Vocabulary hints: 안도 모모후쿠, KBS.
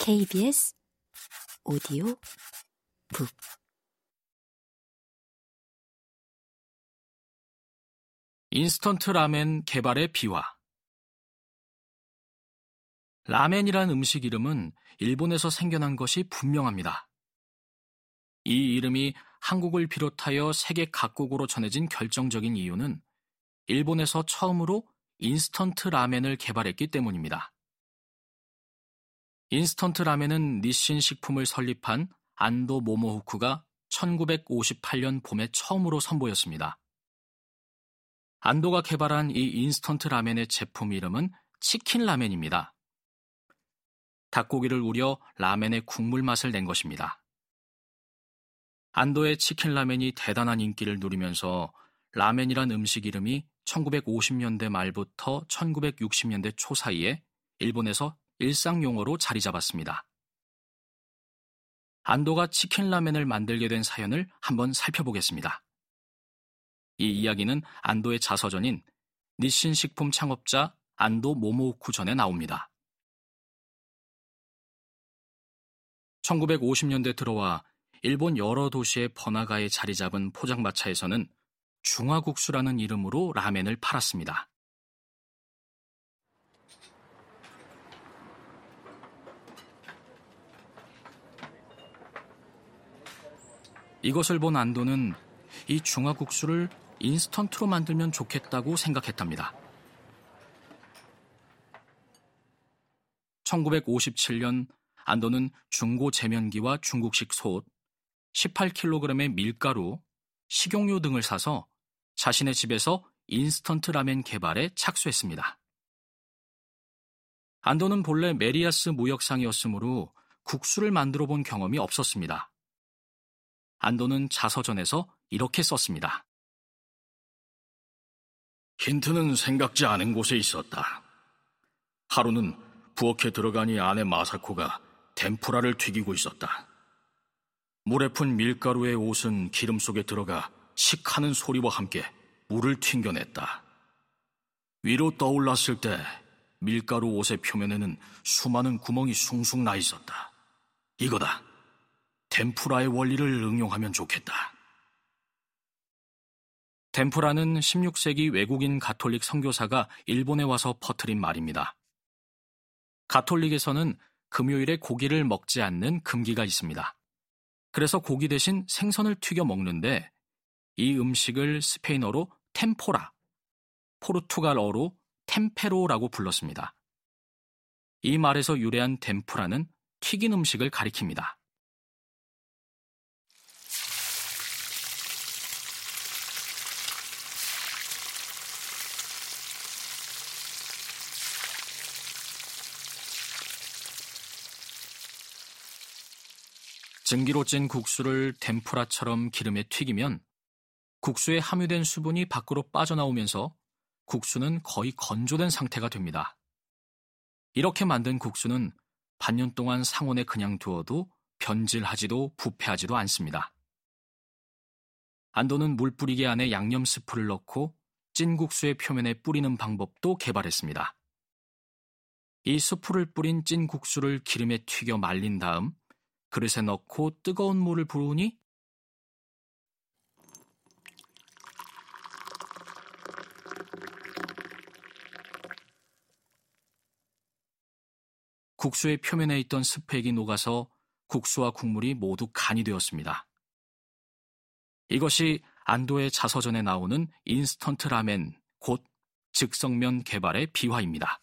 KBS 오디오 북 인스턴트 라멘 개발의 비화. 라멘이란 음식 이름은 일본에서 생겨난 것이 분명합니다. 이 이름이 한국을 비롯하여 세계 각국으로 전해진 결정적인 이유는 일본에서 처음으로 인스턴트 라멘을 개발했기 때문입니다. 인스턴트 라멘은 닛신 식품을 설립한 안도 모모후쿠가 1958년 봄에 처음으로 선보였습니다. 안도가 개발한 이 인스턴트 라멘의 제품 이름은 치킨 라멘입니다. 닭고기를 우려 라멘의 국물 맛을 낸 것입니다. 안도의 치킨 라멘이 대단한 인기를 누리면서 라멘이란 음식 이름이 1950년대 말부터 1960년대 초 사이에 일본에서 일상 용어로 자리 잡았습니다. 안도가 치킨 라멘을 만들게 된 사연을 한번 살펴보겠습니다. 이 이야기는 안도의 자서전인 닛신 식품 창업자 안도 모모후쿠 전에 나옵니다. 1950년대 들어와 일본 여러 도시의 번화가에 자리 잡은 포장마차에서는 중화국수라는 이름으로 라멘을 팔았습니다. 이것을 본 안도는 이 중화국수를 인스턴트로 만들면 좋겠다고 생각했답니다. 1957년 안도는 중고 제면기와 중국식 솥, 18kg의 밀가루, 식용유 등을 사서 자신의 집에서 인스턴트 라멘 개발에 착수했습니다. 안도는 본래 메리야스 무역상이었으므로 국수를 만들어 본 경험이 없었습니다. 안도는 자서전에서 이렇게 썼습니다. 힌트는 생각지 않은 곳에 있었다. 하루는 부엌에 들어가니 아내 마사코가 덴푸라를 튀기고 있었다. 물에 푼 밀가루의 옷은 기름 속에 들어가 칙하는 소리와 함께 물을 튕겨냈다. 위로 떠올랐을 때 밀가루 옷의 표면에는 수많은 구멍이 숭숭 나 있었다. 이거다. 덴푸라의 원리를 응용하면 좋겠다. 덴푸라는 16세기 외국인 가톨릭 선교사가 일본에 와서 퍼뜨린 말입니다. 가톨릭에서는 금요일에 고기를 먹지 않는 금기가 있습니다. 그래서 고기 대신 생선을 튀겨 먹는데 이 음식을 스페인어로 템포라, 포르투갈어로 템페로라고 불렀습니다. 이 말에서 유래한 덴푸라는 튀긴 음식을 가리킵니다. 증기로 찐 국수를 덴푸라처럼 기름에 튀기면 국수에 함유된 수분이 밖으로 빠져나오면서 국수는 거의 건조된 상태가 됩니다. 이렇게 만든 국수는 반년 동안 상온에 그냥 두어도 변질하지도 부패하지도 않습니다. 안도는 물 뿌리기 안에 양념 스프를 넣고 찐 국수의 표면에 뿌리는 방법도 개발했습니다. 이 스프를 뿌린 찐 국수를 기름에 튀겨 말린 다음 그릇에 넣고 뜨거운 물을 부으니 국수의 표면에 있던 스펙이 녹아서 국수와 국물이 모두 간이 되었습니다. 이것이 안도의 자서전에 나오는 인스턴트 라멘, 곧 즉석면 개발의 비화입니다.